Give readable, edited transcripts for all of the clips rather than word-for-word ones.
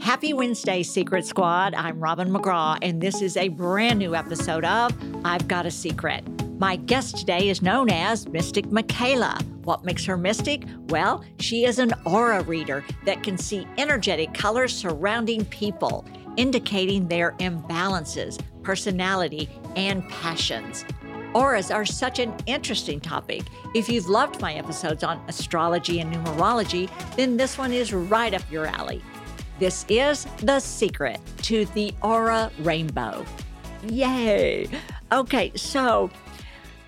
Happy Wednesday, Secret Squad. I'm Robin McGraw, and this is a brand new episode of I've Got a Secret. My guest today is known as Mystic Michaela. What makes her mystic? Well, she is an aura reader that can see energetic colors surrounding people, indicating their imbalances, personality, and passions. Auras are such an interesting topic. If you've loved my episodes on astrology and numerology, then this one is right up your alley. This is The Secret to the Aura Rainbow. Yay. Okay, so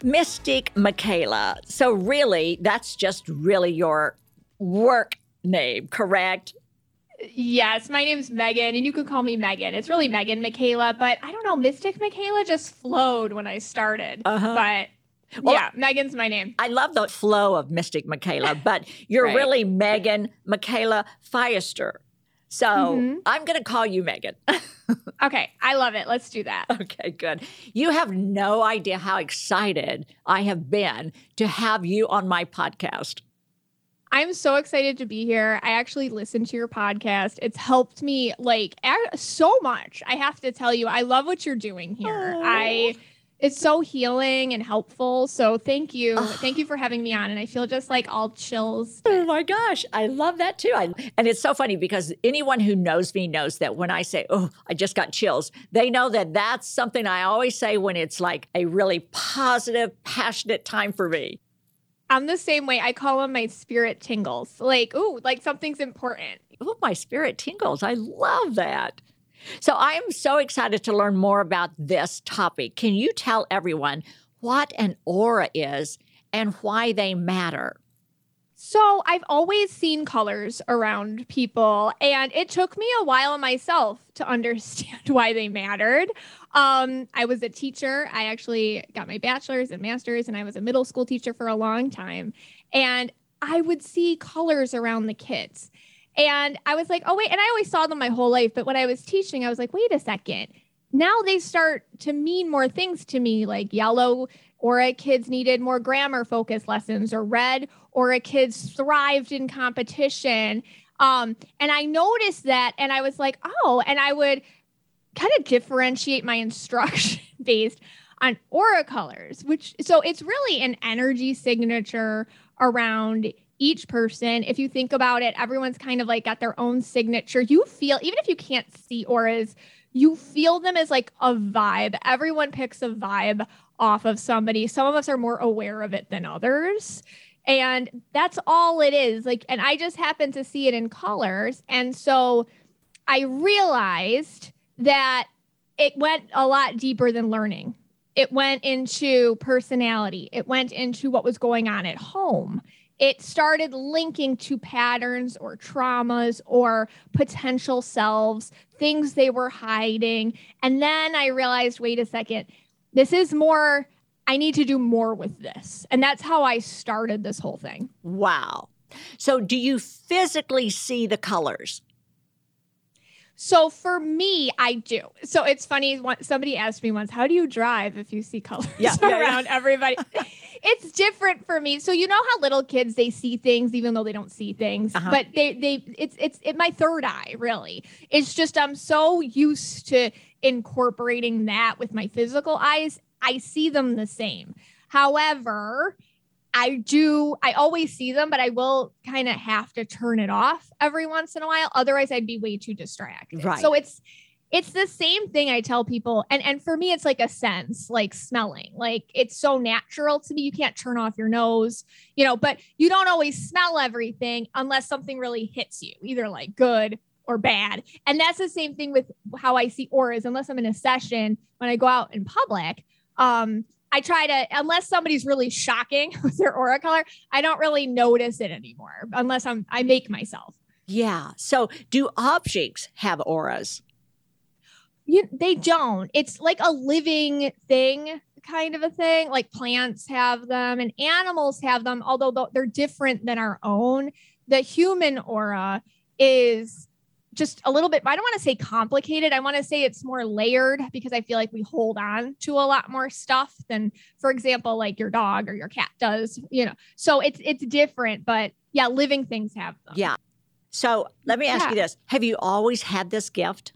Mystic Michaela. So really, that's just really your work name, correct? Yes, my name's Megan, and you can call me Megan. It's really Megan Michaela, but I don't know, Mystic Michaela just flowed when I started. But well, yeah, Megan's my name. I love the flow of Mystic Michaela, but you're right. Really Megan Michaela Fiester. So I'm going to call you Megan. Okay. I love it. Let's do that. Okay, good. You have no idea how excited I have been to have you on my podcast. I'm so excited to be here. I actually listened to your podcast. It's helped me like so much. I have to tell you, I love what you're doing here. Oh. It's so healing and helpful. So thank you. Thank you for having me on. And I feel just like all chills. Oh my gosh. I love that too. And it's so funny because anyone who knows me knows that when I say, oh, I just got chills, they know that that's something I always say when it's like a really positive, passionate time for me. I'm the same way. I call them my spirit tingles. Like, ooh, like something's important. Oh, my spirit tingles. I love that. So I am so excited to learn more about this topic. Can you tell everyone what an aura is and why they matter? So I've always seen colors around people, and it took me a while myself to understand why they mattered. I was a teacher. I actually got my bachelor's and master's, and I was a middle school teacher for a long time. And I would see colors around the kids. And I was like, oh, wait, and I always saw them my whole life. But when I was teaching, I was like, wait a second. Now they start to mean more things to me, like yellow aura kids needed more grammar focused lessons, or red aura kids thrived in competition. And I noticed that, and I was like, oh, and I would kind of differentiate my instruction based on aura colors, so it's really an energy signature around each person. If you think about it, everyone's kind of like got their own signature. You feel, even if you can't see auras, you feel them as like a vibe. Everyone picks a vibe off of somebody. Some of us are more aware of it than others. And that's all it is. Like, and I just happened to see it in colors. And so I realized that it went a lot deeper than learning. It went into personality. It went into what was going on at home. It started linking to patterns or traumas or potential selves, things they were hiding. And then I realized, wait a second, this is more, I need to do more with this. And that's how I started this whole thing. Wow. So do you physically see the colors? So for me, I do. So it's funny. Somebody asked me once, how do you drive if you see colors around everybody? It's different for me. So you know how little kids, they see things even though they don't see things, but it's my third eye, really. It's just, I'm so used to incorporating that with my physical eyes. I see them the same. However, I always see them, but I will kind of have to turn it off every once in a while. Otherwise, I'd be way too distracted. Right. So it's the same thing I tell people. And for me, it's like a sense, like smelling. Like it's so natural to me. You can't turn off your nose, but you don't always smell everything unless something really hits you, either like good or bad. And that's the same thing with how I see auras, unless I'm in a session when I go out in public. I try to, unless somebody's really shocking with their aura color, I don't really notice it anymore unless I make myself. Yeah. So do objects have auras? They don't. It's like a living thing, kind of a thing. Like plants have them and animals have them, although they're different than our own. The human aura is just a little bit, I don't want to say complicated. I want to say it's more layered because I feel like we hold on to a lot more stuff than, for example, like your dog or your cat does, you know, so it's different, but yeah, living things have them. Yeah. So let me ask you this. Have you always had this gift?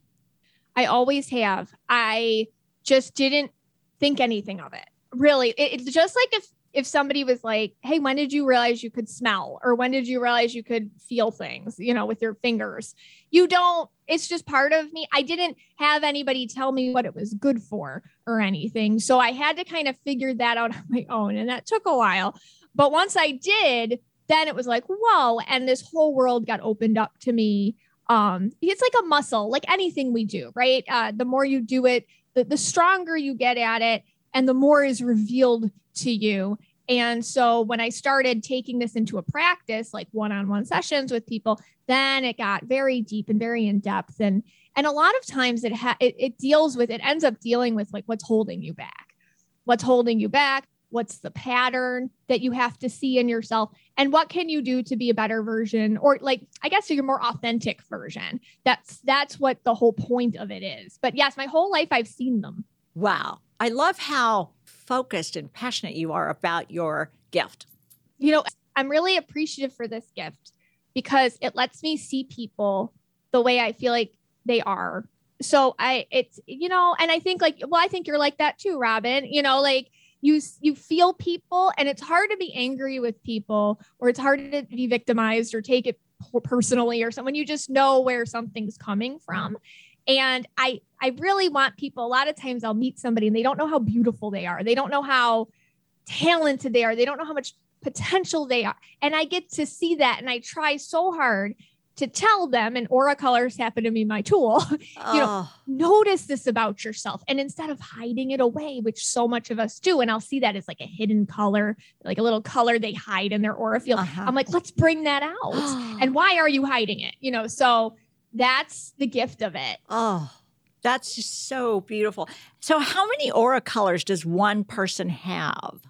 I always have. I just didn't think anything of it. Really. It's just like if somebody was like, hey, when did you realize you could smell? Or when did you realize you could feel things, you know, with your fingers? You don't, it's just part of me. I didn't have anybody tell me what it was good for or anything. So I had to kind of figure that out on my own. And that took a while. But once I did, then it was like, whoa. And this whole world got opened up to me. It's like a muscle, like anything we do, right? The more you do it, the stronger you get at it. And the more is revealed to you. And so when I started taking this into a practice, like one-on-one sessions with people, then it got very deep and very in depth. And a lot of times it ends up dealing with like, what's holding you back, what's the pattern that you have to see in yourself, and what can you do to be a better version, or like, I guess your more authentic version. That's what the whole point of it is. But yes, my whole life I've seen them. Wow. I love how focused and passionate you are about your gift. You know, I'm really appreciative for this gift because it lets me see people the way I feel like they are. So I think like, well, I think you're like that too, Robin, you know, like you feel people, and it's hard to be angry with people, or it's hard to be victimized or take it personally or someone, you just know where something's coming from. And I really want people, a lot of times I'll meet somebody and they don't know how beautiful they are. They don't know how talented they are. They don't know how much potential they are. And I get to see that. And I try so hard to tell them, and aura colors happen to be my tool, you know, notice this about yourself. And instead of hiding it away, which so much of us do, and I'll see that as like a hidden color, like a little color they hide in their aura field. Uh-huh. I'm like, let's bring that out. And why are you hiding it? You know, so that's the gift of it. Oh, that's just so beautiful. So how many aura colors does one person have?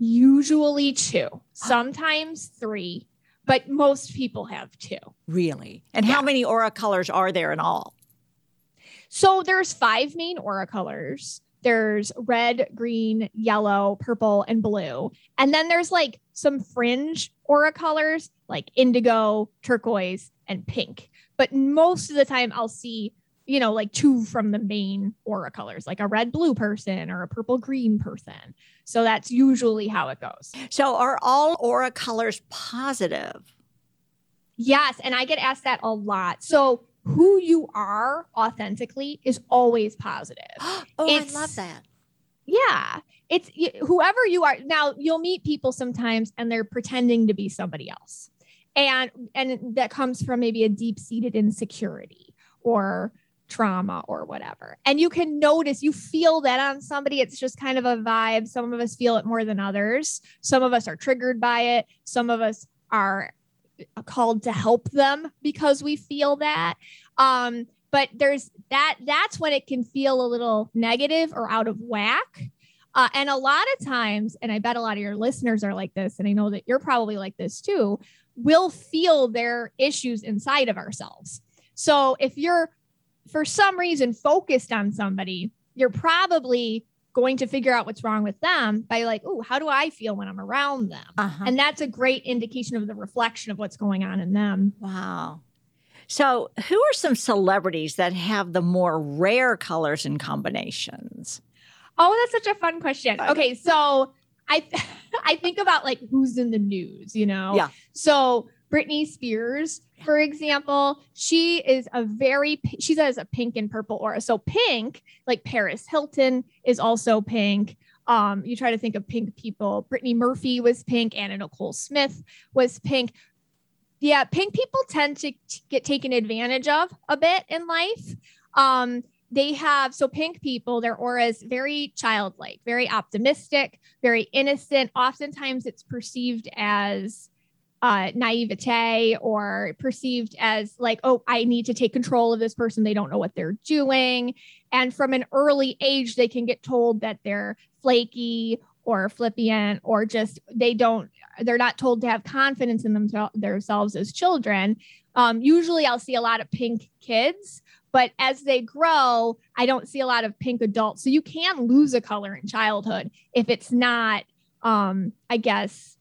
Usually two, sometimes three, but most people have two. Really? And how many aura colors are there in all? So there's 5 main aura colors. There's red, green, yellow, purple, and blue. And then there's like some fringe aura colors like indigo, turquoise, and pink. But most of the time I'll see, you know, like 2 from the main aura colors, like a red blue person or a purple green person. So that's usually how it goes. So are all aura colors positive? Yes. And I get asked that a lot. So who you are authentically is always positive. I love that. Yeah. It's whoever you are. Now you'll meet people sometimes and they're pretending to be somebody else. And that comes from maybe a deep-seated insecurity or trauma or whatever. And you can notice, you feel that on somebody. It's just kind of a vibe. Some of us feel it more than others. Some of us are triggered by it. Some of us are called to help them because we feel that. But there's that's when it can feel a little negative or out of whack. And a lot of times, and I bet a lot of your listeners are like this, and I know that you're probably like this too, we'll feel their issues inside of ourselves. So if you're, for some reason, focused on somebody, you're probably going to figure out what's wrong with them by like, oh, how do I feel when I'm around them? Uh-huh. And that's a great indication of the reflection of what's going on in them. Wow. So who are some celebrities that have the more rare colors and combinations? Oh, that's such a fun question. Okay, so I think about like who's in the news, you know? Yeah. So Britney Spears, for example, she has a pink and purple aura. So pink, like Paris Hilton is also pink. You try to think of pink people. Brittany Murphy was pink. Anna Nicole Smith was pink. Yeah, pink people tend to get taken advantage of a bit in life. they have, so pink people, their aura is very childlike, very optimistic, very innocent. Oftentimes it's perceived as naivete or perceived as like, oh, I need to take control of this person. They don't know what they're doing. And from an early age, they can get told that they're flaky or flippant or just, they're not told to have confidence in themselves as children. Usually I'll see a lot of pink kids, but as they grow, I don't see a lot of pink adults. So you can lose a color in childhood if it's not, I guess,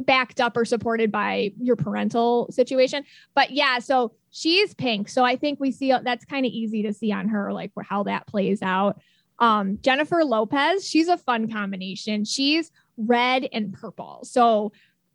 backed up or supported by your parental situation. But yeah, so she's pink. So I think we see that's kind of easy to see on her, like how that plays out. Jennifer Lopez, she's a fun combination. She's red and purple. So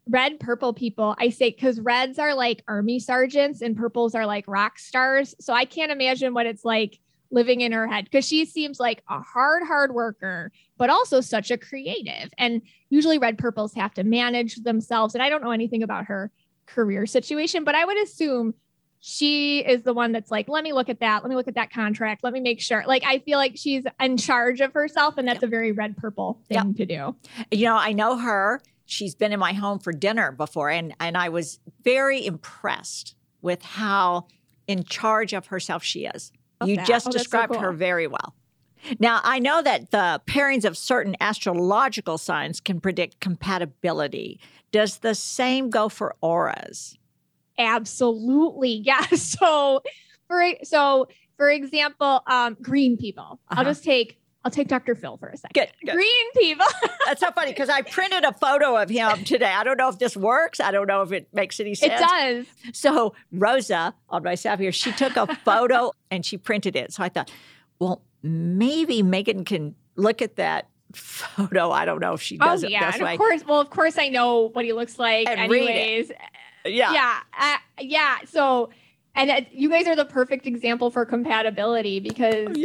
red, purple people, I say, because reds are like army sergeants and purples are like rock stars. So I can't imagine what it's like living in her head, because she seems like a hard worker, but also such a creative. And usually red purples have to manage themselves. And I don't know anything about her career situation, but I would assume she is the one that's like, let me look at that. Let me look at that contract. Let me make sure. Like, I feel like she's in charge of herself, and that's a very red purple thing to do. You know, I know her. She's been in my home for dinner before, and I was very impressed with how in charge of herself she is. You just described her very well. Now, I know that the pairings of certain astrological signs can predict compatibility. Does the same go for auras? Absolutely. Yeah. So for example, green people. Uh-huh. I'll take Dr. Phil for a second. Good. Green people. That's so funny because I printed a photo of him today. I don't know if this works. I don't know if it makes any sense. It does. So Rosa on my staff here, she took a photo and she printed it. So I thought, well, maybe Megan can look at that photo. I don't know if she does it this way. Of course I know what he looks like and anyways. Read it. Yeah. So... And you guys are the perfect example for compatibility because,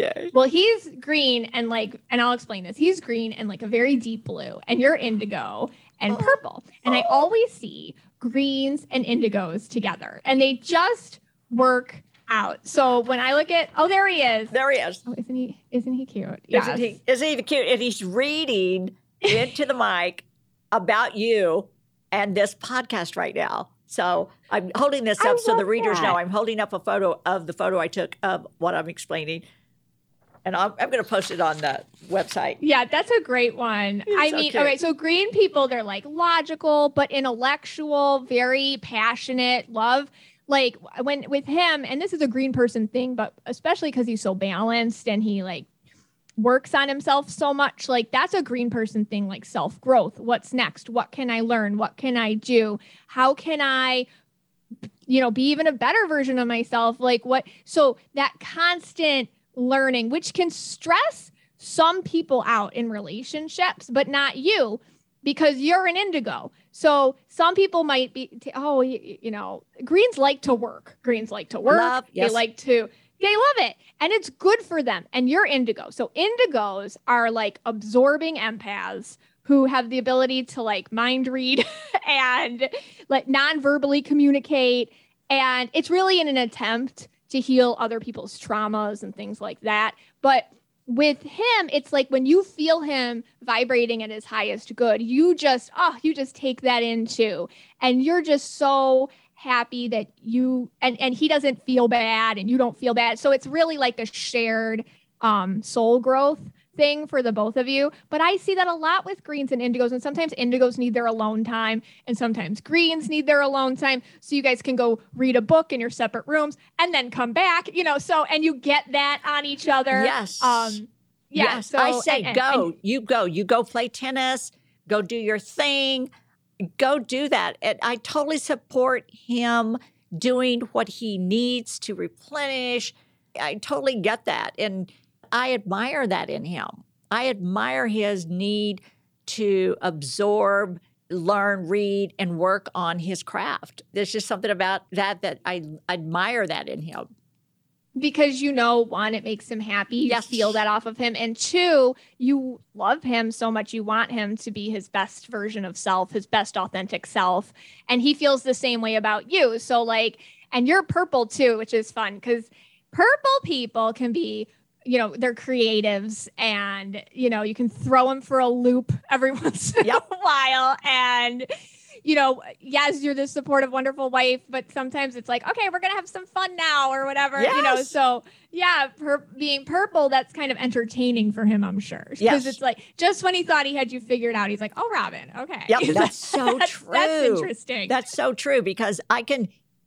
he's green and and I'll explain this. He's green and like a very deep blue, and you're indigo and purple. And I always see greens and indigos together, and they just work out. So when I look at, there he is. Oh, isn't he cute? Yes. Isn't he cute? And he's reading into the mic about you and this podcast right now. So I'm holding this up so the readers know. I'm holding up a photo of the photo I took of what I'm explaining. And I'm going to post it on the website. Yeah, that's a great one. All right, so green people, they're like logical, but intellectual, very passionate, love. Like when with him, and this is a green person thing, but especially because he's so balanced and he like works on himself so much, like that's a green person thing, like self-growth. What's next? What can I learn? What can I do? How can I, be even a better version of myself? So that constant learning, which can stress some people out in relationships, but not you because you're an indigo. So some people might be, greens like to work. Love, yes. They love it. And it's good for them. And you're indigo. So indigos are like absorbing empaths who have the ability to like mind read and like non-verbally communicate. And it's really in an attempt to heal other people's traumas and things like that. But with him, it's like when you feel him vibrating at his highest good, you just take that in too. And you're just so happy that you and he doesn't feel bad and you don't feel bad. So it's really like a shared soul growth thing for the both of you. But I see that a lot with greens and indigos, and sometimes indigos need their alone time and sometimes greens need their alone time. So you guys can go read a book in your separate rooms and then come back, and you get that on each other. Yes. Yes. So, I say you go play tennis, go do your thing. Go do that. And I totally support him doing what he needs to replenish. I totally get that. And I admire that in him. I admire his need to absorb, learn, read, and work on his craft. There's just something about that I admire that in him. Because, one, it makes him happy. You feel that off of him. And two, you love him so much. You want him to be his best version of self, his best authentic self. And he feels the same way about you. So and you're purple too, which is fun because purple people can be you know, they're creatives and, you know, you can throw them for a loop every once in a while. And, you know, yes, you're this supportive, wonderful wife, but sometimes it's like, okay, we're going to have some fun now or whatever, you know? So yeah, being purple, that's kind of entertaining for him, I'm sure. Because it's like, just when he thought he had you figured out, he's like, oh, Robin. Okay. Yep, that's so true. That's interesting. That's so true because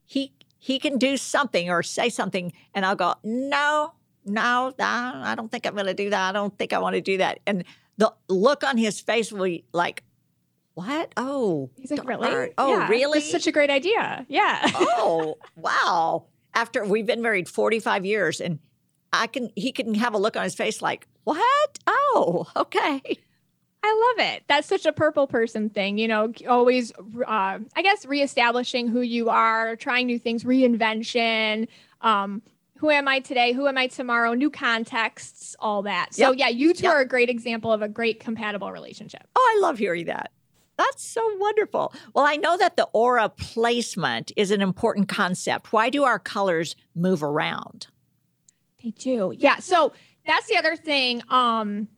he can do something or say something and I'll go, no, I don't think I'm going to do that. I don't think I want to do that. And the look on his face will be like, what? Oh. He's like, really? Really? That's such a great idea. Yeah. Oh, wow. After we've been married 45 years and he can have a look on his face like, what? Oh, okay. I love it. That's such a purple person thing, you know, always, I guess, reestablishing who you are, trying new things, reinvention, who am I today? Who am I tomorrow? New contexts, all that. So yeah, you two are a great example of a great compatible relationship. Oh, I love hearing that. That's so wonderful. Well, I know that the aura placement is an important concept. Why do our colors move around? They do. Yeah. So that's the other thing.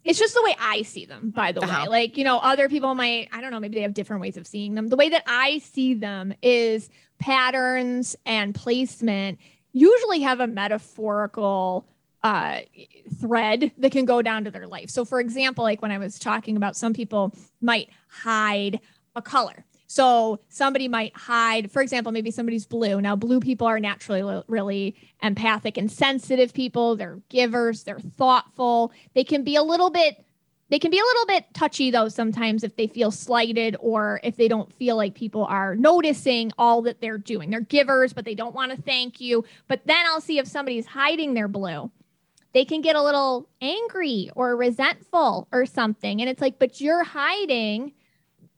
It's just the way I see them, by the way. Like, you know, other people might, I don't know, maybe they have different ways of seeing them. The way that I see them is patterns and placement usually have a metaphorical thread that can go down to their life. So for example, like when I was talking about, some people might hide a color. So somebody might hide, for example, maybe somebody's blue. Now, blue people are naturally really empathic and sensitive people. They're givers. They're thoughtful. They can be a little bit touchy though sometimes if they feel slighted or if they don't feel like people are noticing all that they're doing. They're givers, but they don't want to thank you. But then I'll see if somebody's hiding their blue. They can get a little angry or resentful or something. And it's like, but you're hiding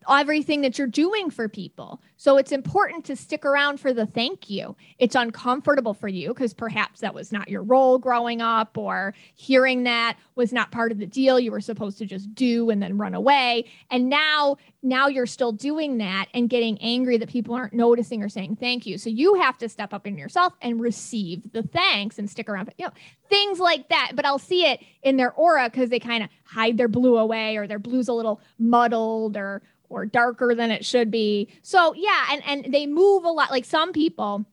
everything that you're doing for people. So it's important to stick around for the thank you. It's uncomfortable for you because perhaps that was not your role growing up, or hearing that was not part of the deal. You were supposed to just do and then run away. And now you're still doing that and getting angry that people aren't noticing or saying thank you. So you have to step up in yourself and receive the thanks and stick around. You know, things like that. But I'll see it in their aura because they kind of hide their blue away, or their blue's a little muddled or darker than it should be. So yeah, and they move a lot. Like some people,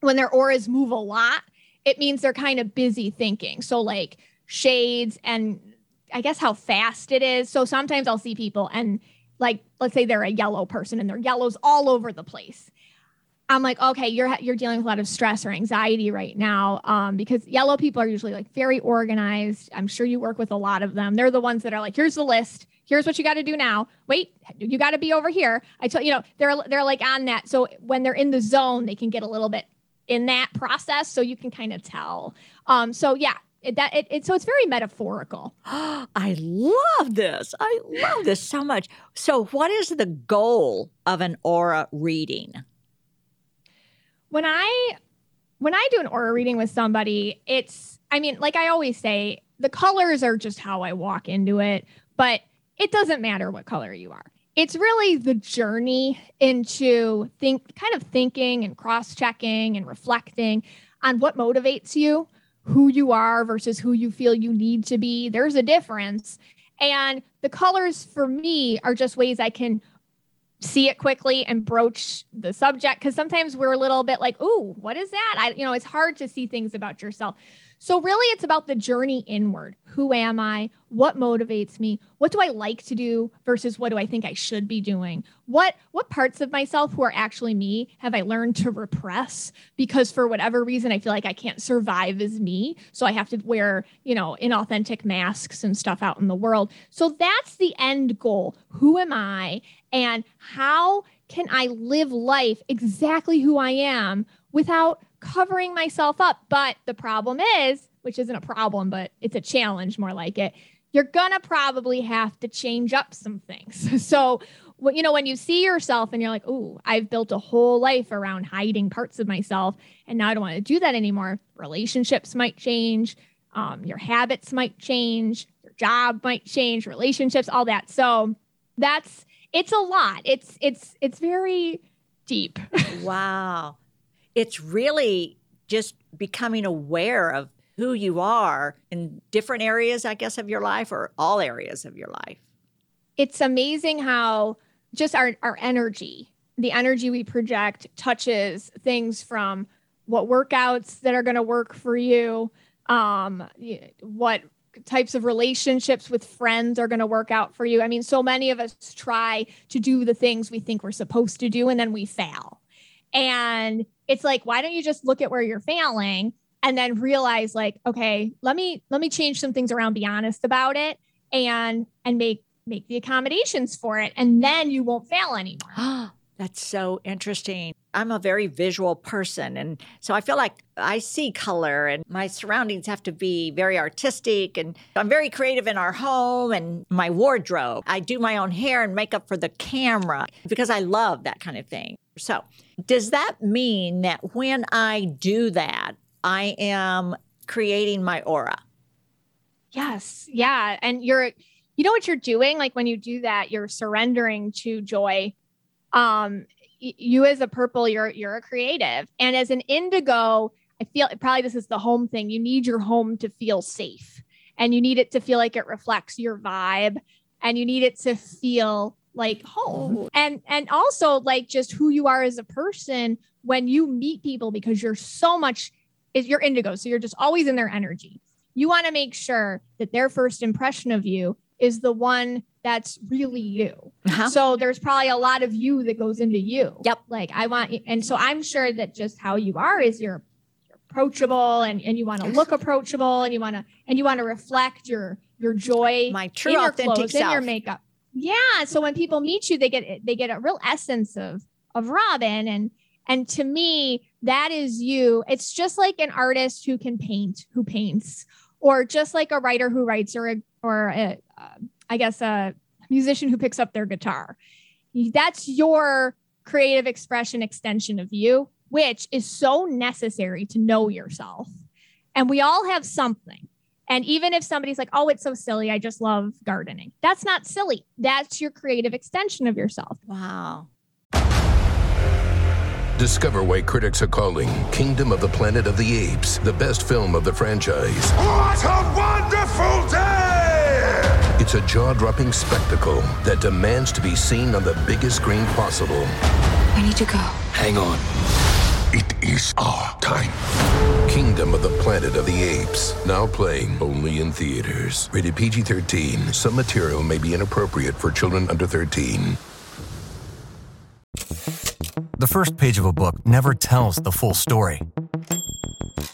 when their auras move a lot, it means they're kind of busy thinking. So like shades and I guess how fast it is. So sometimes I'll see people and like, let's say they're a yellow person and their yellow's all over the place. I'm like, okay, you're dealing with a lot of stress or anxiety right now because yellow people are usually like very organized. I'm sure you work with a lot of them. They're the ones that are like, here's the list. Here's what you got to do now. Wait, you got to be over here. I told you, know, they're like on that. So when they're in the zone, they can get a little bit in that process. So you can kind of tell. So it's very metaphorical. I love this. I love this so much. So what is the goal of an aura reading? When I do an aura reading with somebody, like I always say, the colors are just how I walk into it, but it doesn't matter what color you are. It's really the journey into thinking and cross-checking and reflecting on what motivates you, who you are versus who you feel you need to be. There's a difference. And the colors for me are just ways I can see it quickly and broach the subject. Cause sometimes we're a little bit like, ooh, what is that? It's hard to see things about yourself. So really it's about the journey inward. Who am I? What motivates me? What do I like to do versus what do I think I should be doing? What parts of myself who are actually me have I learned to repress because for whatever reason, I feel like I can't survive as me. So I have to wear, inauthentic masks and stuff out in the world. So that's the end goal. Who am I? And how can I live life exactly who I am without covering myself up? But the problem is, which isn't a problem, but it's a challenge more like it, you're going to probably have to change up some things. So, when you see yourself and you're like, ooh, I've built a whole life around hiding parts of myself and now I don't want to do that anymore. Relationships might change. Your habits might change. Your job might change. Relationships, all that. So it's a lot. It's very deep. Wow. It's really just becoming aware of who you are in different areas, I guess, of your life, or all areas of your life. It's amazing how just our energy, the energy we project, touches things from what workouts that are going to work for you, what types of relationships with friends are going to work out for you. I mean, so many of us try to do the things we think we're supposed to do, and then we fail. And it's like, why don't you just look at where you're failing and then realize, like, okay, let me change some things around, be honest about it, and make the accommodations for it. And then you won't fail anymore. That's so interesting. I'm a very visual person. And so I feel like I see color, and my surroundings have to be very artistic. And I'm very creative in our home and my wardrobe. I do my own hair and makeup for the camera because I love that kind of thing. So does that mean that when I do that, I am creating my aura? Yes. Yeah. And you know what you're doing? Like when you do that, you're surrendering to joy. You as a purple, you're a creative, and as an indigo, I feel probably this is the home thing. You need your home to feel safe, and you need it to feel like it reflects your vibe, and you need it to feel like home, and also like just who you are as a person when you meet people, because you're indigo, so you're just always in their energy. You want to make sure that their first impression of you is the one that's really you. Uh-huh. So there's probably a lot of you that goes into you. Yep. Like and so I'm sure that just how you are is you're approachable, and you want to look approachable, and you want to reflect your joy, my true in your authentic clothes, self, in your makeup. Yeah. So when people meet you, they get a real essence of Robin, and to me that is you. It's just like an artist who paints, or just like a writer who writes, or a musician who picks up their guitar. That's your creative expression extension of you, which is so necessary to know yourself. And we all have something. And even if somebody's like, oh, it's so silly, I just love gardening. That's not silly. That's your creative extension of yourself. Wow. Discover why critics are calling Kingdom of the Planet of the Apes the best film of the franchise. What a wonderful day! It's a jaw-dropping spectacle that demands to be seen on the biggest screen possible. I need to go. Hang on. It is our time. Kingdom of the Planet of the Apes. Now playing only in theaters. Rated PG-13. Some material may be inappropriate for children under 13. The first page of a book never tells the full story.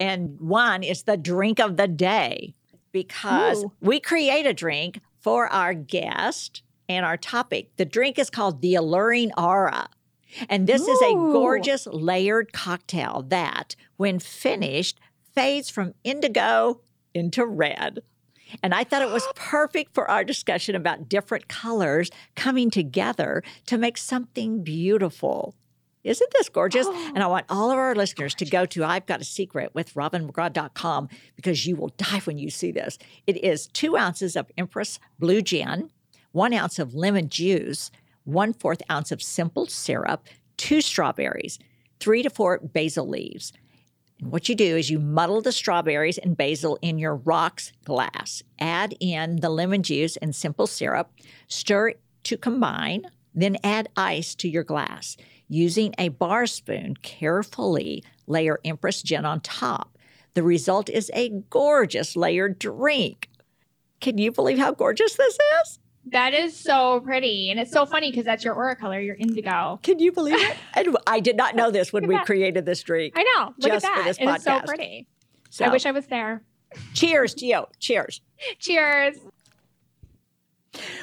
And one is the drink of the day, because we create a drink for our guest and our topic. The drink is called the Alluring Aura. And this is a gorgeous layered cocktail that, when finished, fades from indigo into red. And I thought it was perfect for our discussion about different colors coming together to make something beautiful. Isn't this gorgeous? Oh, and I want all of our listeners to go to I've Got a Secret with robinmcgraw.com, because you will die when you see this. It is 2 ounces of Empress Blue Gin, 1 ounce of lemon juice, 1/4 ounce of simple syrup, 2 strawberries, 3 to 4 basil leaves. And what you do is you muddle the strawberries and basil in your rocks glass. Add in the lemon juice and simple syrup. Stir to combine. Then add ice to your glass. Using a bar spoon, carefully layer Empress Gin on top. The result is a gorgeous layered drink. Can you believe how gorgeous this is? That is so pretty. And it's so funny because that's your aura color, your indigo. Can you believe it? And I did not know this when we created this drink. I know. Look at that. It is so pretty. So, I wish I was there. Cheers, Gio. Cheers. Cheers.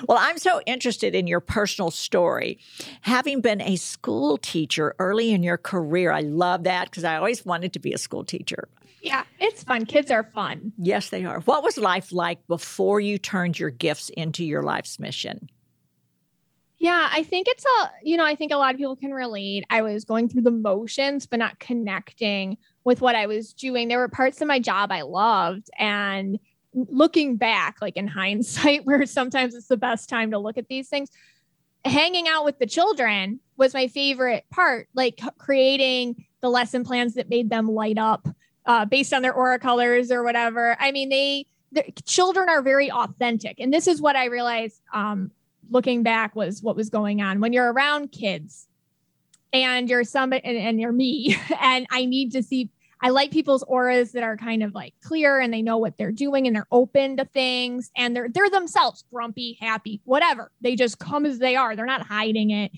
Well, I'm so interested in your personal story. Having been a school teacher early in your career, I love that because I always wanted to be a school teacher. Yeah, it's fun. Kids are fun. Yes, they are. What was life like before you turned your gifts into your life's mission? Yeah, I think it's I think a lot of people can relate. I was going through the motions, but not connecting with what I was doing. There were parts of my job I loved, and looking back, like in hindsight, where sometimes it's the best time to look at these things, hanging out with the children was my favorite part, like creating the lesson plans that made them light up based on their aura colors or whatever. I mean, children are very authentic. And this is what I realized looking back was what was going on when you're around kids and you're somebody and you're me, and I like people's auras that are kind of like clear and they know what they're doing and they're open to things and they're themselves, grumpy, happy, whatever. They just come as they are. They're not hiding it.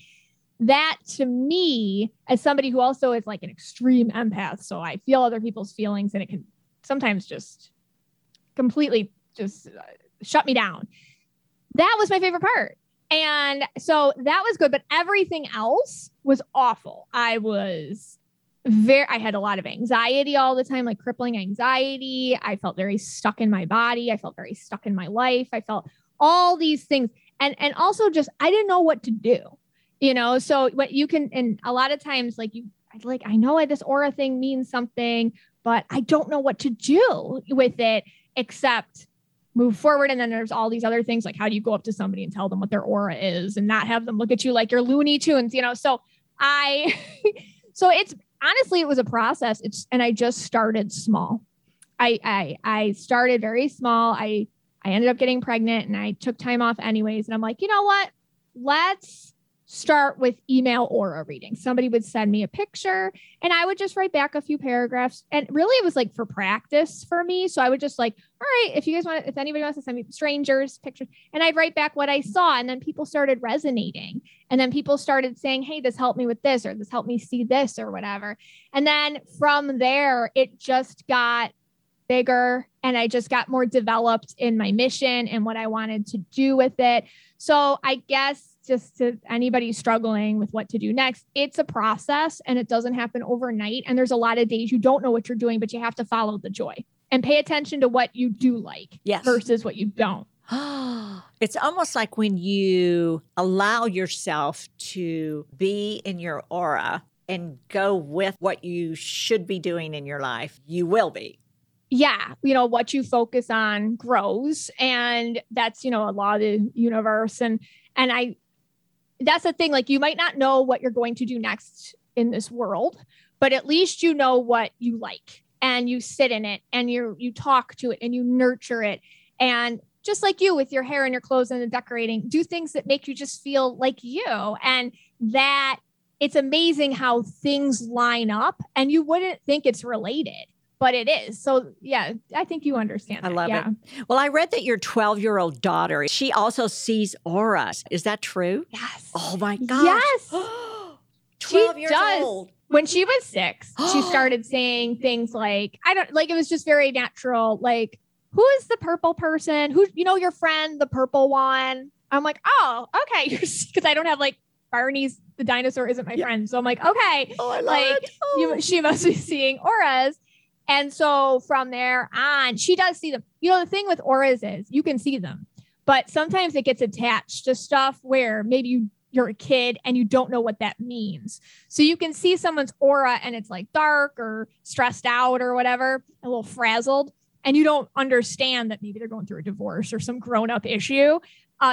That to me, as somebody who also is like an extreme empath, so I feel other people's feelings and it can sometimes just completely just shut me down. That was my favorite part. And so that was good, but everything else was awful. I had a lot of anxiety all the time, like crippling anxiety. I felt very stuck in my body. I felt very stuck in my life. I felt all these things. And also just, I didn't know what to do, so what you can, and a lot of times I know this aura thing means something, but I don't know what to do with it except move forward. And then there's all these other things, like how do you go up to somebody and tell them what their aura is and not have them look at you like you're Looney Tunes, so it's, honestly, it was a process. And I just started small. I started very small. I ended up getting pregnant and I took time off anyways. And I'm like, you know what? Let's start with email aura readings. Somebody would send me a picture and I would just write back a few paragraphs. And really it was like for practice for me. So I would just like, all right, if anybody wants to send me strangers pictures, and I'd write back what I saw. And then people started resonating. And then people started saying, hey, this helped me with this, or this helped me see this or whatever. And then from there, it just got bigger and I just got more developed in my mission and what I wanted to do with it. So I guess, just to anybody struggling with what to do next, it's a process and it doesn't happen overnight. And there's a lot of days you don't know what you're doing, but you have to follow the joy and pay attention to what you do like versus what you don't. It's almost like when you allow yourself to be in your aura and go with what you should be doing in your life, you will be. Yeah. What you focus on grows. And that's, a law of the universe. And that's the thing, you might not know what you're going to do next in this world, but at least you know what you like and you sit in it and you talk to it and you nurture it. And just like you with your hair and your clothes and the decorating, do things that make you just feel like you. And that it's amazing how things line up and you wouldn't think it's related, but it is. So yeah, I think you understand that. I love it. Well, I read that your 12-year-old daughter, she also sees auras. Is that true? Yes. Oh my gosh. Yes. 12 years old. When she was 6, she started saying things like, it was just very natural. Like, who is the purple person? Who, your friend, the purple one. I'm like, oh, okay. Cause I don't have Barney's, the dinosaur isn't my friend. So I'm like, okay. Oh, I love it. Oh. She must be seeing auras. And so from there on, she does see them. The thing with auras is you can see them, but sometimes it gets attached to stuff where maybe you're a kid and you don't know what that means. So you can see someone's aura and it's dark or stressed out or whatever, a little frazzled, and you don't understand that maybe they're going through a divorce or some grown-up issue.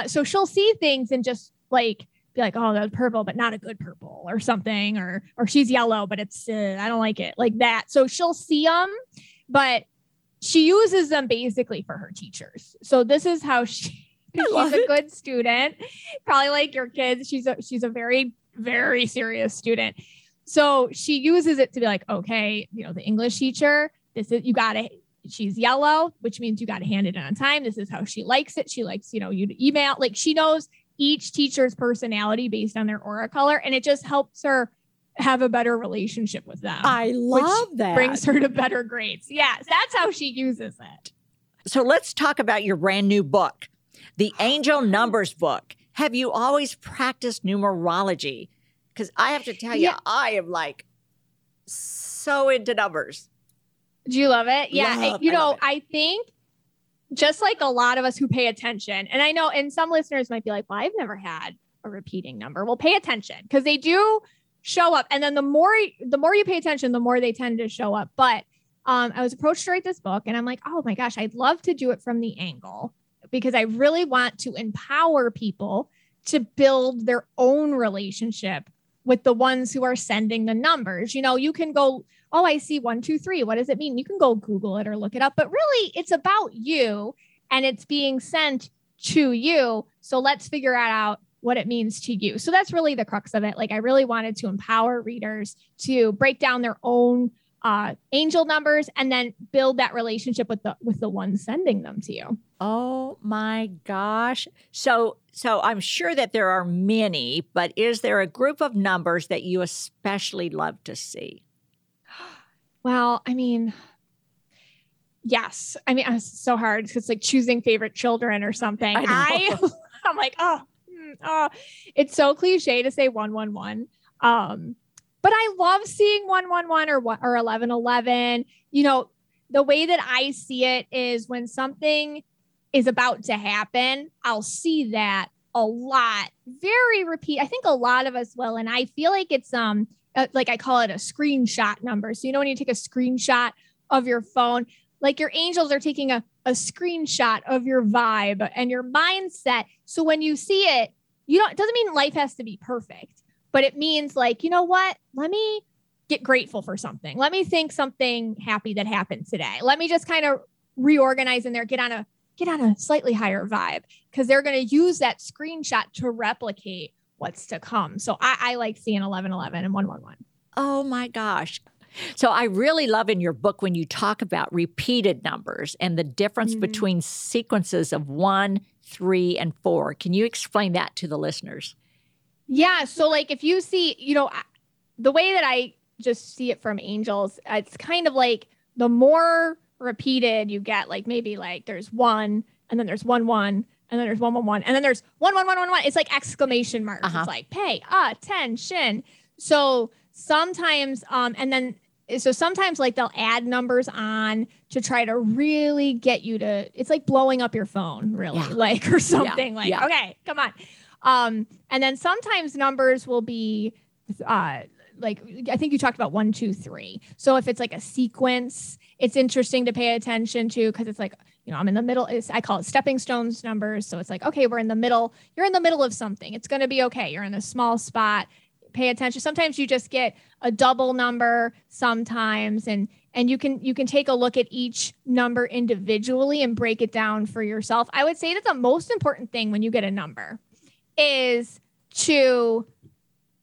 So she'll see things and just be like, oh, that's purple, but not a good purple or something, or she's yellow, but it's, I don't like it like that. So she'll see them, but she uses them basically for her teachers. So this is how she's a good student, probably like your kids. She's a very, very serious student. So she uses it to be like, okay, the English teacher, she's yellow, which means you got to hand it in on time. This is how she likes it. She likes, you to email, she knows each teacher's personality based on their aura color. And it just helps her have a better relationship with them. I love that. Brings her to better grades. Yes. That's how she uses it. So let's talk about your brand new book, The Angel Numbers book. Have you always practiced numerology? Because I have to tell you, yeah. I am like so into numbers. Do you love it? Yeah. I think just like a lot of us who pay attention, and I know, and some listeners might be like, well, I've never had a repeating number. Well, pay attention because they do show up. And then the more you pay attention, the more they tend to show up. But I was approached to write this book and I'm like, oh my gosh, I'd love to do it from the angle because I really want to empower people to build their own relationship with the ones who are sending the numbers. You know, you can go, oh, I see 1, 2, 3. What does it mean? You can go Google it or look it up, but really it's about you and it's being sent to you. So let's figure out what it means to you. So that's really the crux of it. Like I really wanted to empower readers to break down their own angel numbers and then build that relationship with the one sending them to you. Oh my gosh. So I'm sure that there are many, but is there a group of numbers that you especially love to see? Well, I mean, yes. I mean, it's so hard because it's like choosing favorite children or something. I'm like, oh, it's so cliche to say 111. But I love seeing 111 or 1111. You know, the way that I see it is when something is about to happen, I'll see that a lot. Very repeat. I think a lot of us will. And I feel like it's like I call it a screenshot number. So, you know, when you take a screenshot of your phone, like your angels are taking a screenshot of your vibe and your mindset. So when you see it, it doesn't mean life has to be perfect, but it means like, you know what? Let me get grateful for something. Let me think something happy that happened today. Let me just kind of reorganize in there, get on a slightly higher vibe because they're going to use that screenshot to replicate what's to come. So I like seeing 1111 and 111. Oh my gosh. So I really love in your book when you talk about repeated numbers and the difference between sequences of 1, 3, and 4. Can you explain that to the listeners? Yeah. So like if you see, the way that I just see it from angels, it's kind of like the more repeated you get, like maybe like there's 1 and then there's 1, 1. And then there's 1, 1, 1. And then there's 1, 1, 1, 1, 1. It's like exclamation marks. Uh-huh. It's like pay attention. So sometimes, sometimes like they'll add numbers on to try to really get you to, it's like blowing up your phone really like, or something okay, come on. And then sometimes numbers will be, like, I think you talked about 1, 2, 3. So if it's like a sequence, it's interesting to pay attention to, cause it's like, I'm in the middle. I call it stepping stones numbers. So it's like, okay, we're in the middle. You're in the middle of something. It's going to be okay. You're in a small spot. Pay attention. Sometimes you just get a double number sometimes. And you can take a look at each number individually and break it down for yourself. I would say that the most important thing when you get a number is to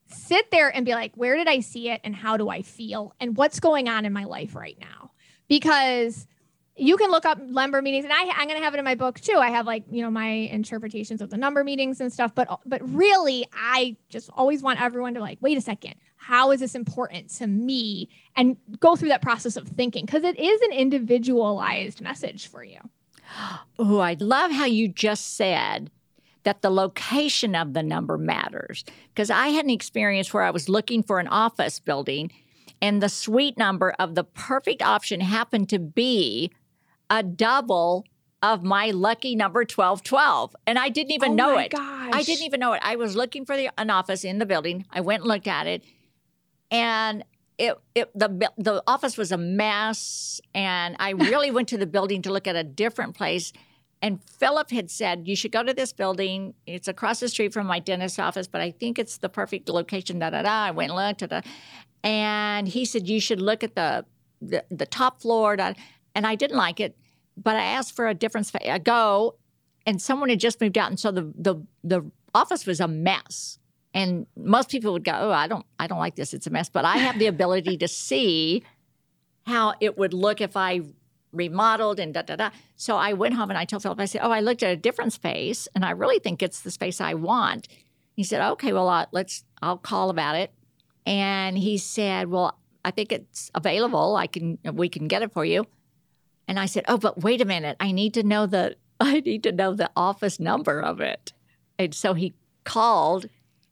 sit there and be like, where did I see it? And how do I feel? And what's going on in my life right now? Because you can look up number meanings, and I'm going to have it in my book too. I have like, my interpretations of the number meanings and stuff, but really I just always want everyone to like, wait a second, how is this important to me? And go through that process of thinking, because it is an individualized message for you. Oh, I love how you just said that the location of the number matters, because I had an experience where I was looking for an office building and the suite number of the perfect option happened to be a double of my lucky number 1212. And I didn't even know it. Gosh. I didn't even know it. I was looking for an office in the building. I went and looked at it. And the office was a mess. And I really went to the building to look at a different place. And Philip had said, you should go to this building. It's across the street from my dentist's office, but I think it's the perfect location. I went and looked. And he said, you should look at the top floor. And I didn't like it, but I asked for a difference. I go, and someone had just moved out, and so the office was a mess. And most people would go, oh, I don't like this. It's a mess. But I have the ability to see how it would look if I remodeled and . So I went home and I told Philip, I said, oh, I looked at a different space, and I really think it's the space I want. He said, okay, well, I'll call about it. And he said, well, I think it's available. We can get it for you. And I said, oh, but wait a minute. I need to know the I need to know the office number of it. And so he called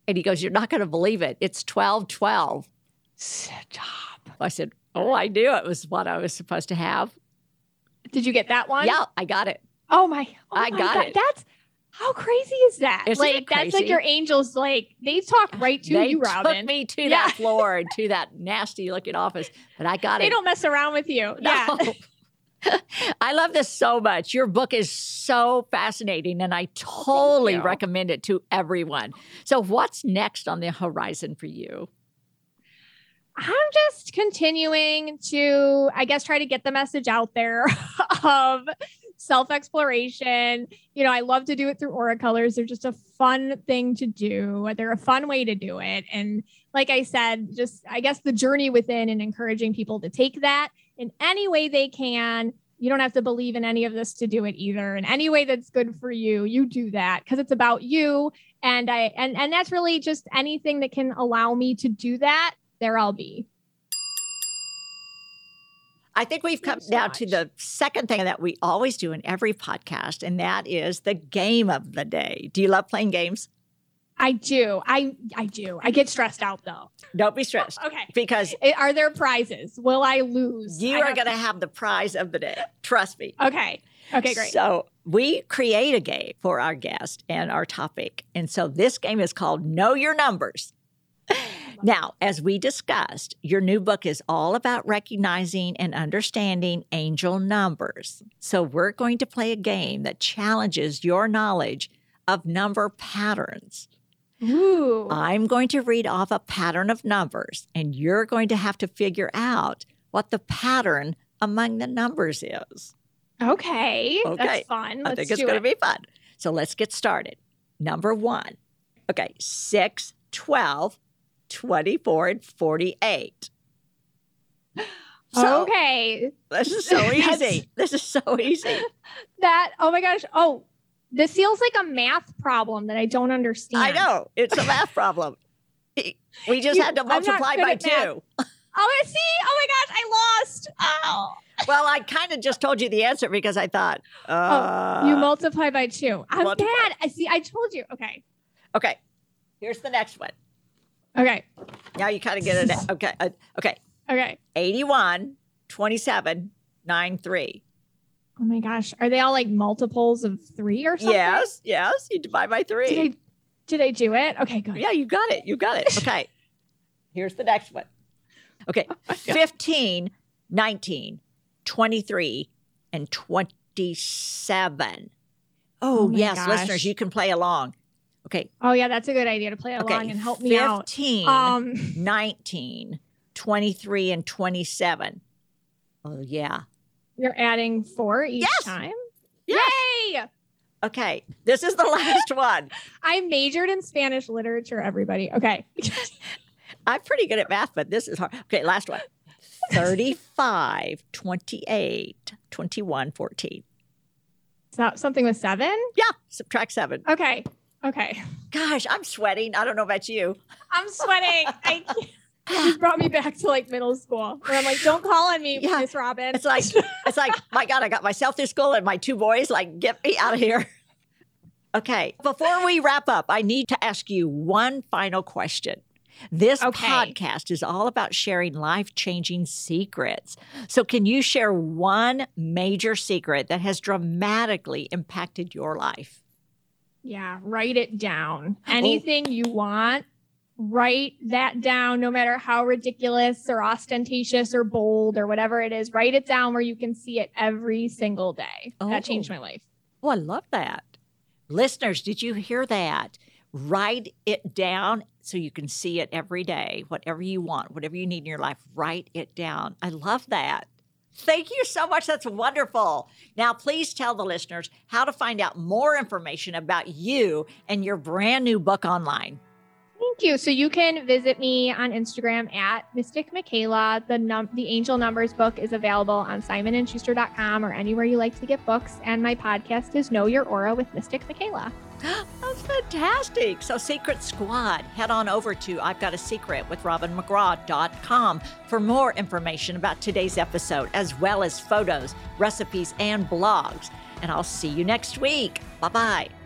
and he goes, you're not going to believe it. It's 1212. Stop. I said, oh, I knew it was what I was supposed to have. Did you get that one? Yeah, I got it. Oh my God. That's, how crazy is that? Isn't like, that's like your angels, like, they talk right to you, Robin. They took me to that floor and to that nasty looking office, but I got it. They don't mess around with you. No. Yeah. I love this so much. Your book is so fascinating, and I totally recommend it to everyone. So what's next on the horizon for you? I'm just continuing to, I guess, try to get the message out there of self-exploration. You know, I love to do it through Auracolors. They're just a fun thing to do. They're a fun way to do it. And like I said, just, I guess, the journey within and encouraging people to take that in any way they can. You don't have to believe in any of this to do it either. In any way that's good for you, you do that because it's about you. And I that's really just anything that can allow me to do that. There I'll be. I think we've come now to the second thing that we always do in every podcast, and that is the game of the day. Do you love playing games? I do. I do. I get stressed out, though. Don't be stressed. Okay. Because are there prizes? Will I lose? You are going to have the prize of the day. Trust me. Okay. Okay, great. So we create a game for our guest and our topic. And so this game is called Know Your Numbers. Now, as we discussed, your new book is all about recognizing and understanding angel numbers. So we're going to play a game that challenges your knowledge of number patterns. Ooh. I'm going to read off a pattern of numbers, and you're going to have to figure out what the pattern among the numbers is. Okay. That's fun. I think it's going to be fun. So let's get started. Number one. Okay, 6, 12, 24, and 48. So, okay. This is so easy. That, oh my gosh. Oh, this feels like a math problem that I don't understand. I know. It's a math problem. We just had to multiply by 2. Oh, see? Oh my gosh. I lost. Oh. Well, I kind of just told you the answer because I thought. You multiply by 2. I'm bad. I see. I told you. Okay. Here's the next one. Okay. Now you kind of get it. Okay. 81, 27, 93. Oh my gosh. Are they all like multiples of 3 or something? Yes. You divide by 3. Did I do it? Okay, good. Yeah, you got it. Okay. Here's the next one. Okay. 15, 19, 23, and 27. Oh yes, gosh. Listeners, you can play along. Okay. Oh, yeah, that's a good idea to play along and help me out. 15, 19, 23, and 27. Oh, yeah. You're adding 4 each time? Yes. Yay! Okay, this is the last one. I majored in Spanish literature, everybody. Okay. I'm pretty good at math, but this is hard. Okay, last one. 35, 28, 21, 14. Is that something with 7? Yeah, subtract 7. Okay. Gosh, I'm sweating. I don't know about you. I'm sweating. You brought me back to like middle school where I'm like, don't call on me, Miss Robin. It's like, my God, I got myself through school and my 2 boys, like, get me out of here. Okay. Before we wrap up, I need to ask you one final question. This podcast is all about sharing life-changing secrets. So can you share one major secret that has dramatically impacted your life? Yeah, write it down. Anything you want, write that down, no matter how ridiculous or ostentatious or bold or whatever it is. Write it down where you can see it every single day. Oh. That changed my life. Oh, I love that. Listeners, did you hear that? Write it down so you can see it every day. Whatever you want, whatever you need in your life, write it down. I love that. Thank you so much. That's wonderful. Now, please tell the listeners how to find out more information about you and your brand new book online. Thank you. So you can visit me on Instagram at Mystic Michaela. The Angel Numbers book is available on simonandschuster.com or anywhere you like to get books. And my podcast is Know Your Aura with Mystic Michaela. That's fantastic. So Secret Squad, head on over to I've Got a Secret with RobinMcGraw.com for more information about today's episode, as well as photos, recipes, and blogs. and I'll see you next week. Bye-bye.